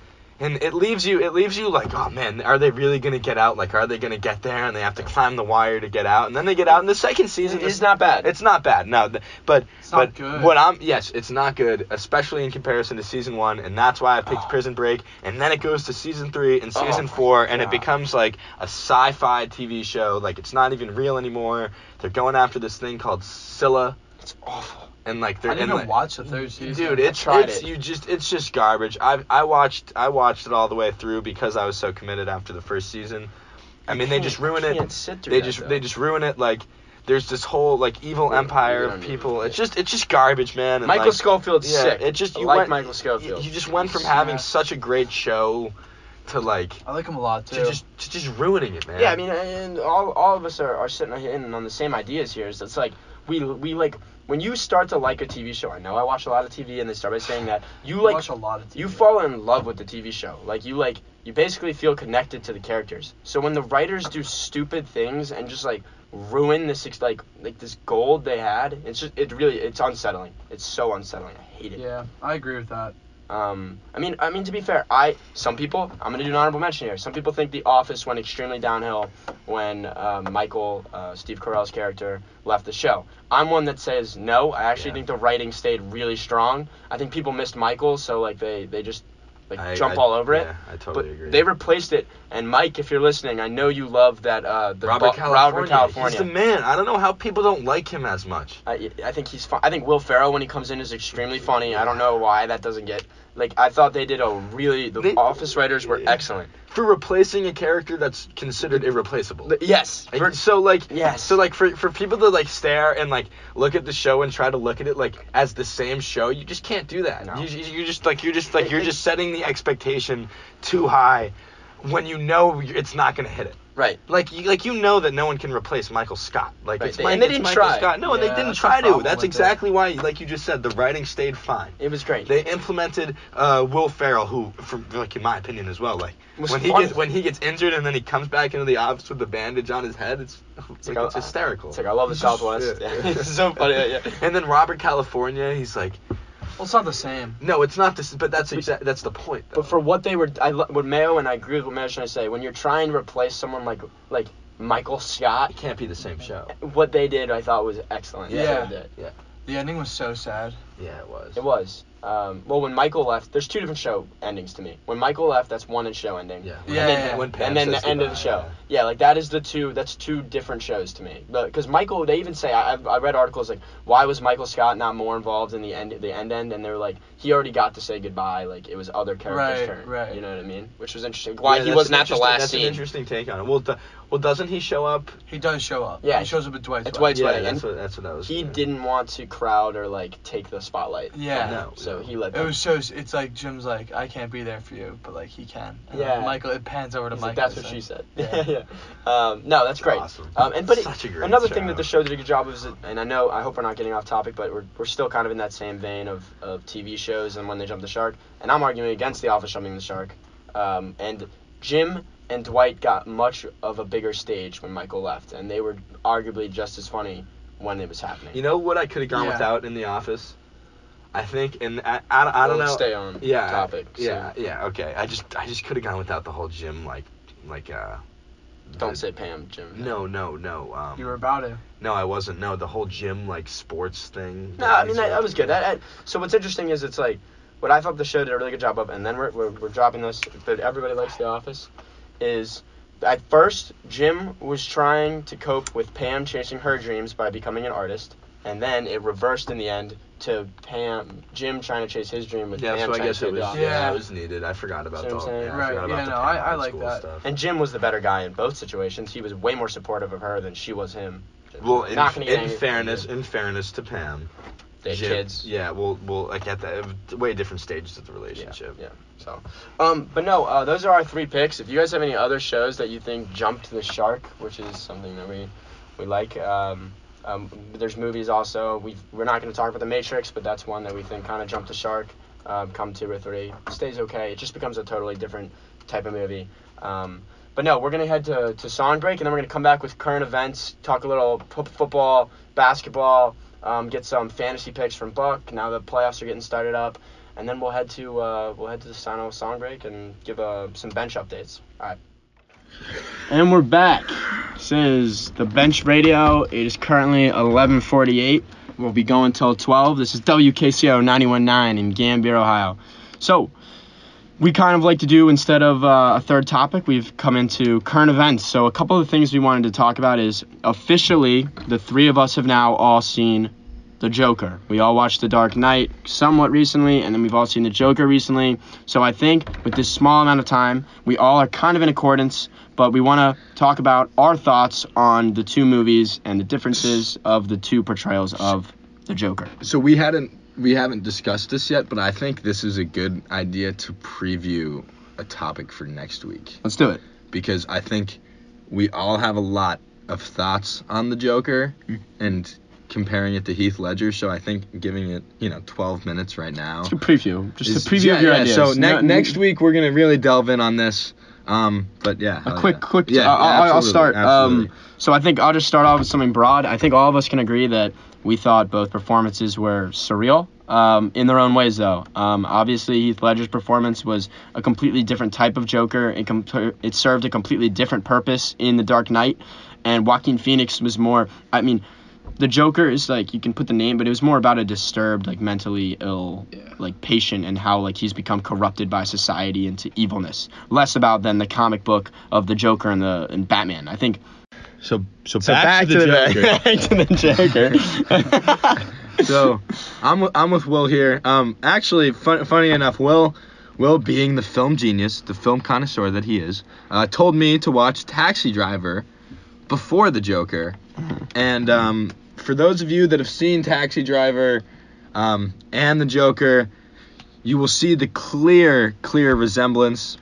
it leaves you like, oh man, are they really gonna get out? Like, are they gonna get there? And they have to climb the wire to get out, and then they get out in the second season. It's not bad. It's not bad. No, but it's not good. It's not good, especially in comparison to season one, and that's why I picked Prison Break. And then it goes to season 3 and season 4, and it becomes like a sci-fi TV show. Like it's not even real anymore. They're going after this thing called Scylla. It's awful. And like I didn't even watch the third season. Dude, it's just garbage. I watched it all the way through because I was so committed after the first season. I mean, they just ruin it. They just ruin it. Like there's this whole like evil empire of people. It's just garbage, man. And Michael Scofield's sick. Michael Scofield. You just went from having such a great show to like. I like him a lot too. To just ruining it, man. Yeah, I mean, and all of us are sitting in on the same ideas here. So it's like we like. When you start to like a TV show, I know I watch a lot of TV, and they start by saying that you fall in love with the TV show. Like you basically feel connected to the characters. So when the writers do stupid things and just like ruin this like this gold they had, it's unsettling. It's so unsettling. I hate it. Yeah, I agree with that. I mean to be fair, I'm gonna do an honorable mention here. Some people think The Office went extremely downhill when Steve Carell's character, left the show. I'm one that says no. I actually think the writing stayed really strong. I think people missed Michael, so like they just jump all over it. Yeah, I totally agree. They replaced it. And Mike, if you're listening, I know you love that Robert California. He's the man. I don't know how people don't like him as much. I think he's fun. I think Will Ferrell when he comes in is extremely funny. I don't know why that doesn't get like I thought they did a really Office writers were excellent. For replacing a character that's considered irreplaceable. Yes. So for people to like stare and like look at the show and try to look at it like as the same show, you just can't do that. No. You're just setting the expectation too high when you know it's not gonna hit it. Right. Like you know that no one can replace Michael Scott. Like, right. They didn't try. No, and they didn't try to. That's exactly why, like you just said, the writing stayed fine. It was great. They implemented Will Ferrell, who, from, like, in my opinion as well, like, when he gets injured and then he comes back into the office with the bandage on his head, it's hysterical. It's like, I love the Southwest. Yeah. It's so funny. Yeah. And then Robert California, he's like... Well, it's not the same. No, it's not the same, but that's the point, though. But for what they were... I agree with what Mayo should I say. When you're trying to replace someone like Michael Scott... It can't be the same show. What they did, I thought, was excellent. Yeah. The ending was so sad. Yeah, it was. It was. Well, when Michael left... There's two different show endings to me. When Michael left, that's one show ending. Yeah. And then the end of the show. Yeah, like, that is the two... That's two different shows to me. Because Michael... They even say... I read articles like, why was Michael Scott not more involved in the end? And they were like, he already got to say goodbye. Like, it was other characters' turn. Right. You know what I mean? Which was interesting. Why he wasn't at the last scene. That's an interesting take on it. Well, doesn't he show up? He does show up. Yeah. He shows up at Dwight's wedding. Yeah, that's what that was. He didn't want to crowd or, like, take the spotlight. Yeah. No. So he let them. It was so... It's like, Jim's like, I can't be there for you, but, like, he can. And Michael, it pans over to Michael. Like, that's what she said. Yeah. No, that's great. Awesome. Another thing that the show did a good job of is, and I hope we're not getting off topic, but we're still kind of in that same vein of TV shows and when they jump the shark. And I'm arguing against The Office jumping the shark. And Jim... And Dwight got much of a bigger stage when Michael left, and they were arguably just as funny when it was happening. You know what I could have gone without in The Office? I think, and I don't know. Let's stay on topic. Okay. I just could have gone without the whole Jim like. Don't say Pam, Jim. No. You were about it. No, I wasn't. No, the whole Jim like sports thing. No, I mean that was good. So what's interesting is it's like what I thought the show did a really good job of, and then we're dropping this. But everybody likes The Office. Is at first Jim was trying to cope with Pam chasing her dreams by becoming an artist, and then it reversed in the end to Jim trying to chase his dream with Pam. Yeah, so I guess it was needed. I forgot about that. I like that. Stuff. And Jim was the better guy in both situations. He was way more supportive of her than she was him. Well, in fairness to Pam, they had kids. Yeah, well, I get that. Way different stages of the relationship. Yeah. So, but no, those are our three picks. If you guys have any other shows that you think jumped the shark, which is something that we like, there's movies also. We're not going to talk about The Matrix, but that's one that we think kind of jumped the shark. Come 2 or 3, stays okay. It just becomes a totally different type of movie. But no, we're going to head to song break, and then we're going to come back with current events, talk a little football, basketball, get some fantasy picks from Buck. Now the playoffs are getting started up. And then we'll head to the final song break and give some bench updates. All right. And we're back. This is The Bench Radio. It is currently 11:48. We'll be going till 12. This is WKCO 91.9 in Gambier, Ohio. So we kind of like to do, instead of a third topic, we've come into current events. So a couple of the things we wanted to talk about is officially the three of us have now all seen The Joker. We all watched The Dark Knight somewhat recently, and then we've all seen The Joker recently. So I think with this small amount of time, we all are kind of in accordance, but we want to talk about our thoughts on the two movies and the differences of the two portrayals of The Joker. So we haven't discussed this yet, but I think this is a good idea to preview a topic for next week. Let's do it. Because I think we all have a lot of thoughts on The Joker, and comparing it to Heath Ledger, so I think giving it 12 minutes right now. Just a preview of your ideas. So next week we're gonna really delve in on this. I'll start. So I think I'll just start off with something broad. I think all of us can agree that we thought both performances were surreal, in their own ways though. Obviously Heath Ledger's performance was a completely different type of Joker, and it served a completely different purpose in The Dark Knight. And Joaquin Phoenix was more. I mean, The Joker is, like, you can put the name, but it was more about a disturbed, like, mentally ill, like, patient, and how, like, he's become corrupted by society into evilness. Less about than the comic book of the Joker and Batman, I think. So back to the Joker. So I'm with Will here. Actually, funny enough, Will being the film genius, the film connoisseur that he is, told me to watch Taxi Driver before the Joker, and for those of you that have seen Taxi Driver and The Joker, you will see the clear resemblance.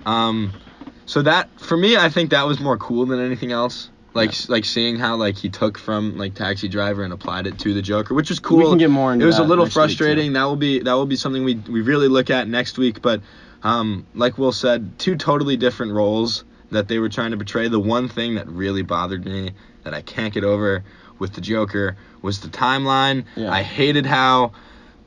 So that, for me, I think that was more cool than anything else. Like seeing how like he took from like Taxi Driver and applied it to the Joker, which was cool. We can get more into that. It was a little frustrating. That will be something we really look at next week. But like Will said, two totally different roles that they were trying to portray. The one thing that really bothered me that I can't get over with the Joker was the timeline. Yeah. I hated how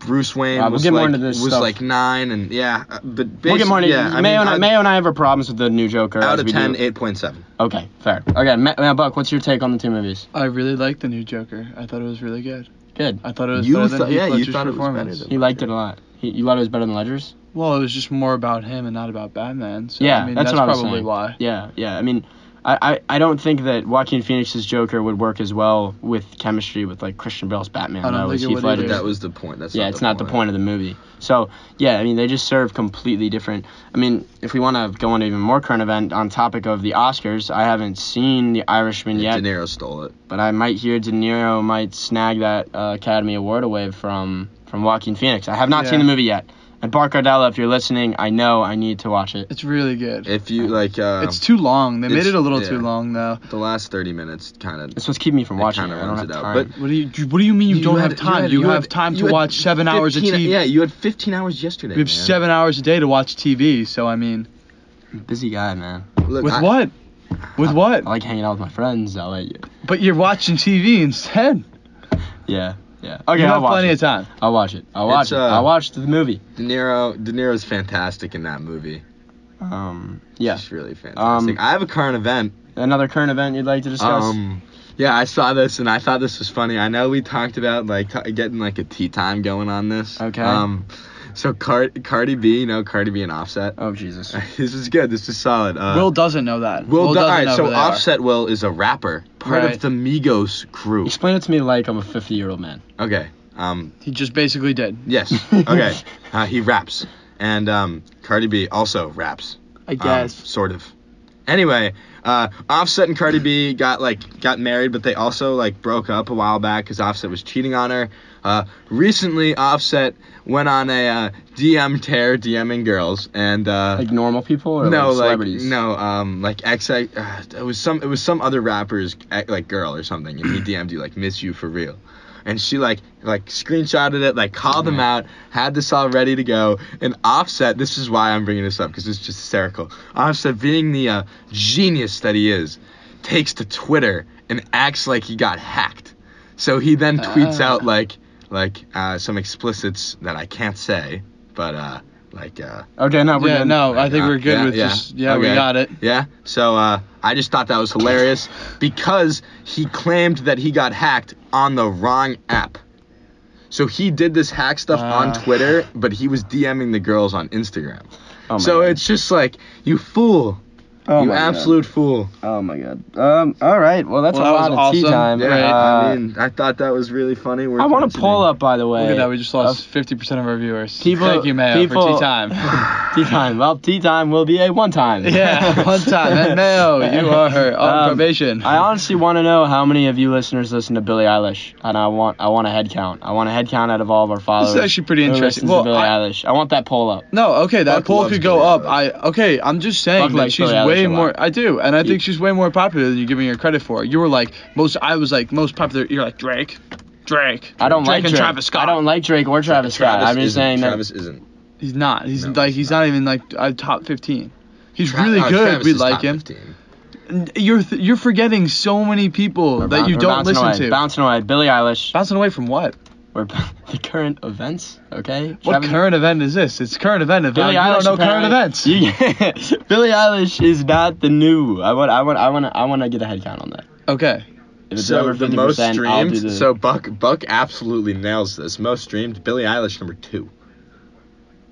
Bruce Wayne was like 9 and but basically we'll get more into, Mayo and I have our problems with the new Joker. Out of 10, 8.7. Okay, fair. Okay, now Buck, what's your take on the two movies? I really liked the new Joker. I thought it was really good. Good. I thought it was better than Heath Ledger's performance. He liked it a lot. You thought it was better than Ledger's? Well, it was just more about him and not about Batman. So, yeah, I mean, that's what probably I was saying. Why. Yeah. I mean, I don't think that Joaquin Phoenix's Joker would work as well with chemistry with like Christian Bale's Batman. I don't think it would either. That was the point. That's not the point of the movie. So yeah, I mean they just serve completely different. I mean if we want to go on an even more current event on topic of the Oscars, I haven't seen The Irishman yet. De Niro stole it. But I might hear De Niro might snag that Academy Award away from Joaquin Phoenix. I have not seen the movie yet. And Bart Cardella, if you're listening, I know I need to watch it. It's really good. If you like, it's too long. They made it a little too long though. The last 30 minutes kind of. It's what's keeping me from watching it. I don't have time. But what do you mean you don't have time? You have time to watch 7 hours of TV. Yeah, you had 15 hours yesterday. We have 7 hours a day to watch TV. So I mean, busy guy, man. Look, With what? I like hanging out with my friends. I like. But you're watching TV instead. Yeah. Yeah. Okay. You have plenty of time. I'll watch it. I watched the movie. De Niro's fantastic in that movie. Yeah. It's really fantastic. I have a current event. Another current event you'd like to discuss? Yeah, I saw this and I thought this was funny. I know we talked about like getting like a tea time going on this. Okay. So Cardi B, you know, Cardi B and Offset. Oh, Jesus. This is good. This is solid. Will doesn't know that. All right, so Offset are. Will is a rapper, part of the Migos crew. Explain it to me like I'm a 50-year-old man. Okay. He just basically did. Yes. Okay. He raps. And Cardi B also raps. I guess. Sort of. Anyway, Offset and Cardi B got married, but they also like broke up a while back because Offset was cheating on her. Recently, Offset went on a DM tear, DMing girls and like normal people or no, like celebrities. No, like it was some other rapper's like girl or something, and he DM'd you like miss you for real. And she like screenshotted it, like called them out, had this all ready to go. And Offset, this is why I'm bringing this up because it's just hysterical. Offset, being the genius that he is, takes to Twitter and acts like he got hacked. So he then tweets out like some explicits that I can't say, but okay, no, we're good. No, I think we're good with just okay. We got it. Yeah. So I just thought that was hilarious because he claimed that he got hacked on the wrong app. So he did this hack stuff on Twitter, but he was DMing the girls on Instagram. Oh my God. It's just like, you fool. Oh, you absolute fool. Oh my God. All right. Well, that was awesome. Tea time. Yeah, I mean, I thought that was really funny. I want to pull up, by the way. Look at that. We just lost 50% of our viewers. Thank you, Mayo, for tea time. Tea time. Well, tea time will be a one time. Yeah, one time. And Mayo, you are her on probation. I honestly want to know how many of you listeners listen to Billie Eilish, and I want a head count. I want a head count out of all of our followers. This is actually pretty interesting. Well, Billie Eilish. I want that poll up. No, okay, that Buck poll could go up. I'm just saying that she's way more. I do, and I think she's way more popular than you're giving her credit for. You were like most popular. You're like Drake. I don't like Drake. And Travis Scott. I don't like Drake or Travis Scott. I'm just saying that Travis isn't. He's not. He's not even like top 15. He's really good. Travis we is like top him. 15. You're forgetting so many people that you don't listen to. Bouncing away, Billie Eilish. Bouncing away from what? The current events, okay? What current event is this? It's current event. Billie Eilish, don't know current events. Billie Eilish is not the new. I want to get a head count on that. Okay. If it's over 50%, the most streamed. I'll do so Buck absolutely nails this. Most streamed. Billie Eilish #2.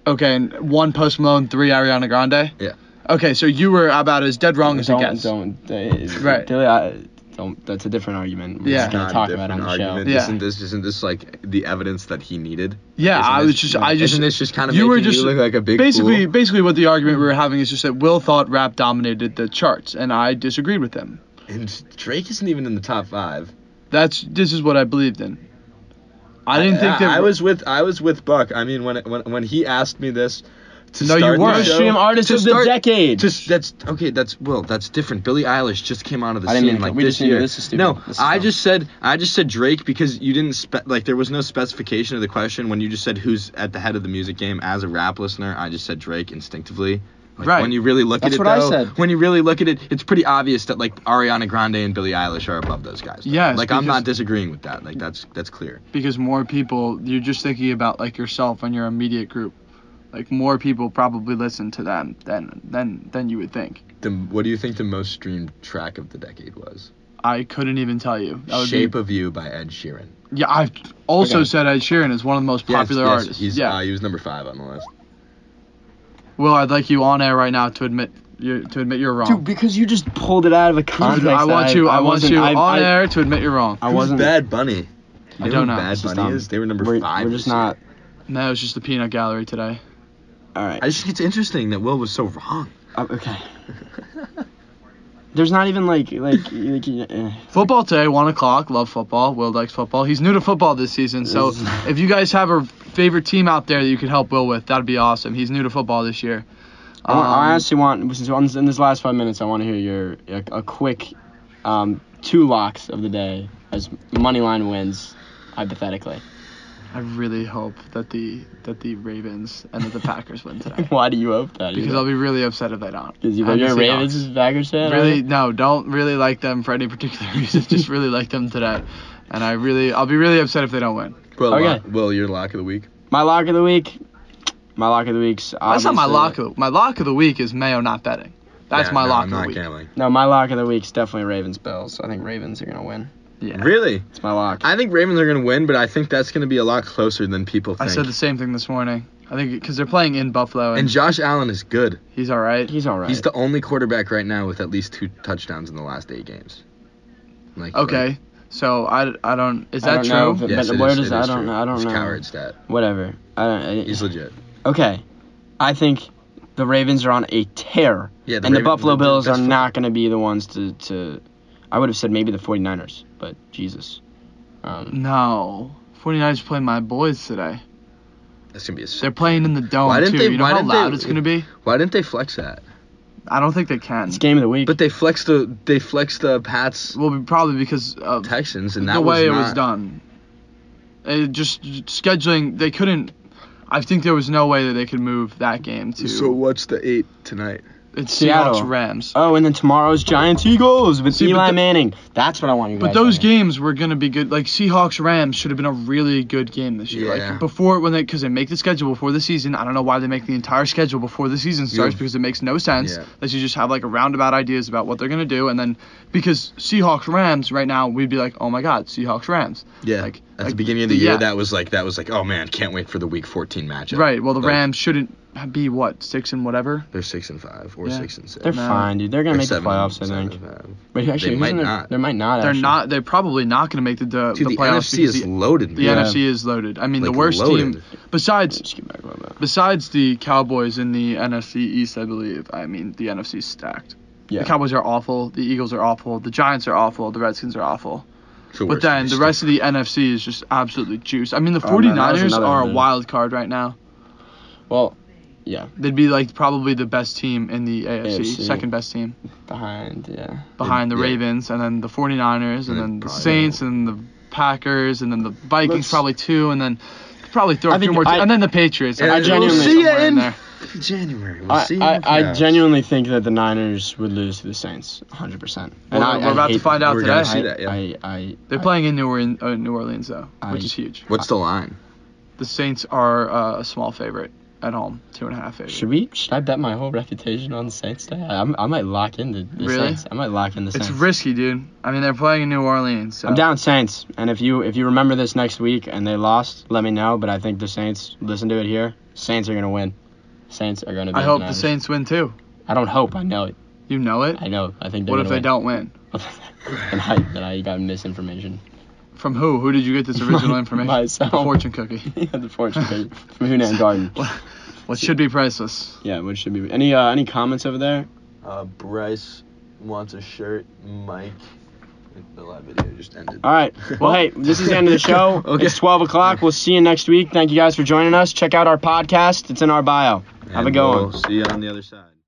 Okay, and 1 Post Malone, 3 Ariana Grande. Yeah. Okay, so you were about as dead wrong as it gets. Right. That's a different argument. We're just going to talk about it on the show. Yeah. Isn't this like the evidence that he needed? Yeah, Isn't this just kind of you look like a big fool? Basically what the argument we were having is just that Will thought rap dominated the charts, and I disagreed with him. And Drake isn't even in the top 5. This is what I believed in. I didn't think that... I was with Buck. I mean, when he asked me this... To no, start you weren't. Mainstream artist to of start, the decade. That's different. Billie Eilish just came out of the scene this year. This is stupid. No, this is I just said Drake because you didn't there was no specification of the question when you just said who's at the head of the music game. As a rap listener, I just said Drake instinctively. Right. When you really look at it, it's pretty obvious that Ariana Grande and Billie Eilish are above those guys. Though. Yes. I'm not disagreeing with that. That's clear. Because more people, you're just thinking about yourself and your immediate group. More people probably listen to them than you would think. What do you think the most streamed track of the decade was? I couldn't even tell you. Shape of You by Ed Sheeran. Yeah, I've also said Ed Sheeran is one of the most popular artists. He was number 5 on the list. Will, I'd like you on air right now to admit you're wrong. Dude, because you just pulled it out of a context. I want you on air to admit you're wrong. I wasn't Bad Bunny. I don't know. Bad Bunny is. They were number 5. We're just not. No, it was just the peanut gallery today. All right. I just think it's interesting that Will was so wrong. Okay. There's not even Football today, 1:00. Love football. Will likes football. He's new to football this season, so if you guys have a favorite team out there that you could help Will with, that'd be awesome. He's new to football this year. I honestly want, since in this last 5 minutes, I want to hear a quick 2 locks of the day as Moneyline wins, hypothetically. I really hope that the Ravens and that the Packers win today. Why do you hope that? Because I'll be really upset if they don't. Because you're a Ravens Packers fan? Really? No, don't really like them for any particular reason. Just really like them today. And I'll be really upset if they don't win. Well, okay. Will, your lock of the week? My lock of the week's obviously... That's not my lock of the week. My lock of the week is Mayo not betting. That's my lock of the week. Gambling. No, my lock of the week's definitely Ravens-Bills. I think Ravens are going to win. Yeah. Really? It's my lock. I think Ravens are going to win, but I think that's going to be a lot closer than people think. I said the same thing this morning. I think because they're playing in Buffalo. And Josh Allen is good. He's all right. He's the only quarterback right now with at least 2 touchdowns in the last 8 games. So I don't... Is that true? I don't know. It's a coward stat. Whatever. He's legit. Okay. I think... The Ravens are on a tear, the Buffalo Bills are not going to be the ones to I would have said maybe the 49ers, but Jesus. No. 49ers playing my boys today. That's going to be a sick. They're playing in the dome, you know how loud it's going to be? Why didn't they flex that? I don't think they can. It's game of the week. But they flexed the Pats. Well, probably because of Texans, and that was the way it was done. Just scheduling, they couldn't. I think there was no way that they could move that game to... So what's the 8 tonight? It's Seattle Rams. Oh, and then tomorrow's Giants Eagles with Eli Manning. That's what I want you guys to do. But those games were going to be good. Seahawks Rams should have been a really good game this year. Yeah. Because they make the schedule before the season. I don't know why they make the entire schedule before the season starts because it makes no sense that you just have roundabout ideas about what they're going to do. And then because Seahawks Rams right now, we'd be like, oh my God, Seahawks Rams. Yeah. At the beginning of the year, that was oh man, can't wait for the Week 14 matchup. Right. Well, the Rams shouldn't be 6 and whatever. They're 6-5 or 6-6. They're fine, dude. They're gonna make the playoffs. I think. But actually, they might not. They're not. They're probably not gonna make the playoffs. NFC is loaded. The NFC is loaded. I mean, the worst team besides the Cowboys in the NFC East, I believe. I mean, the NFC's stacked. Yeah. The Cowboys are awful. The Eagles are awful. The Giants are awful. The Redskins are awful. But then the rest of the NFC is just absolutely juiced. I mean, the 49ers are a wild card right now. Well, yeah. They'd be probably the best team in the AFC, second best team. Behind the Ravens, and then the 49ers, and then the Saints, and the Packers, and then the Vikings probably too, and then probably throw a few more teams. And then the Patriots. I genuinely see you in there. January. I genuinely think that the Niners would lose to the Saints 100%. And we're about to find out today. They're playing in New Orleans, though, which is huge. What's the line? The Saints are a small favorite at home, 2.5 favorite. Should I bet my whole reputation on the Saints today? I might lock in the Saints. I might lock in the Saints. It's risky, dude. I mean, they're playing in New Orleans. So. I'm down Saints. And if you remember this next week and they lost, let me know. But I think the Saints, listen to it here, Saints are going to win. Saints are going to be. I hope the Saints win too. I don't hope. I know it. You know it? I know. I think they're going to win. What if they don't win? Then I got misinformation. From who? Who did you get this original information? Myself. The fortune cookie. Yeah, the fortune cookie. From Hunan Garden. What should be priceless. Yeah, what should be. Any comments over there? Bryce wants a shirt. Mike. The live video just ended. All right. Well, hey, this is the end of the show. Okay. It's 12:00. We'll see you next week. Thank you guys for joining us. Check out our podcast. It's in our bio. Have a good one. See you on the other side.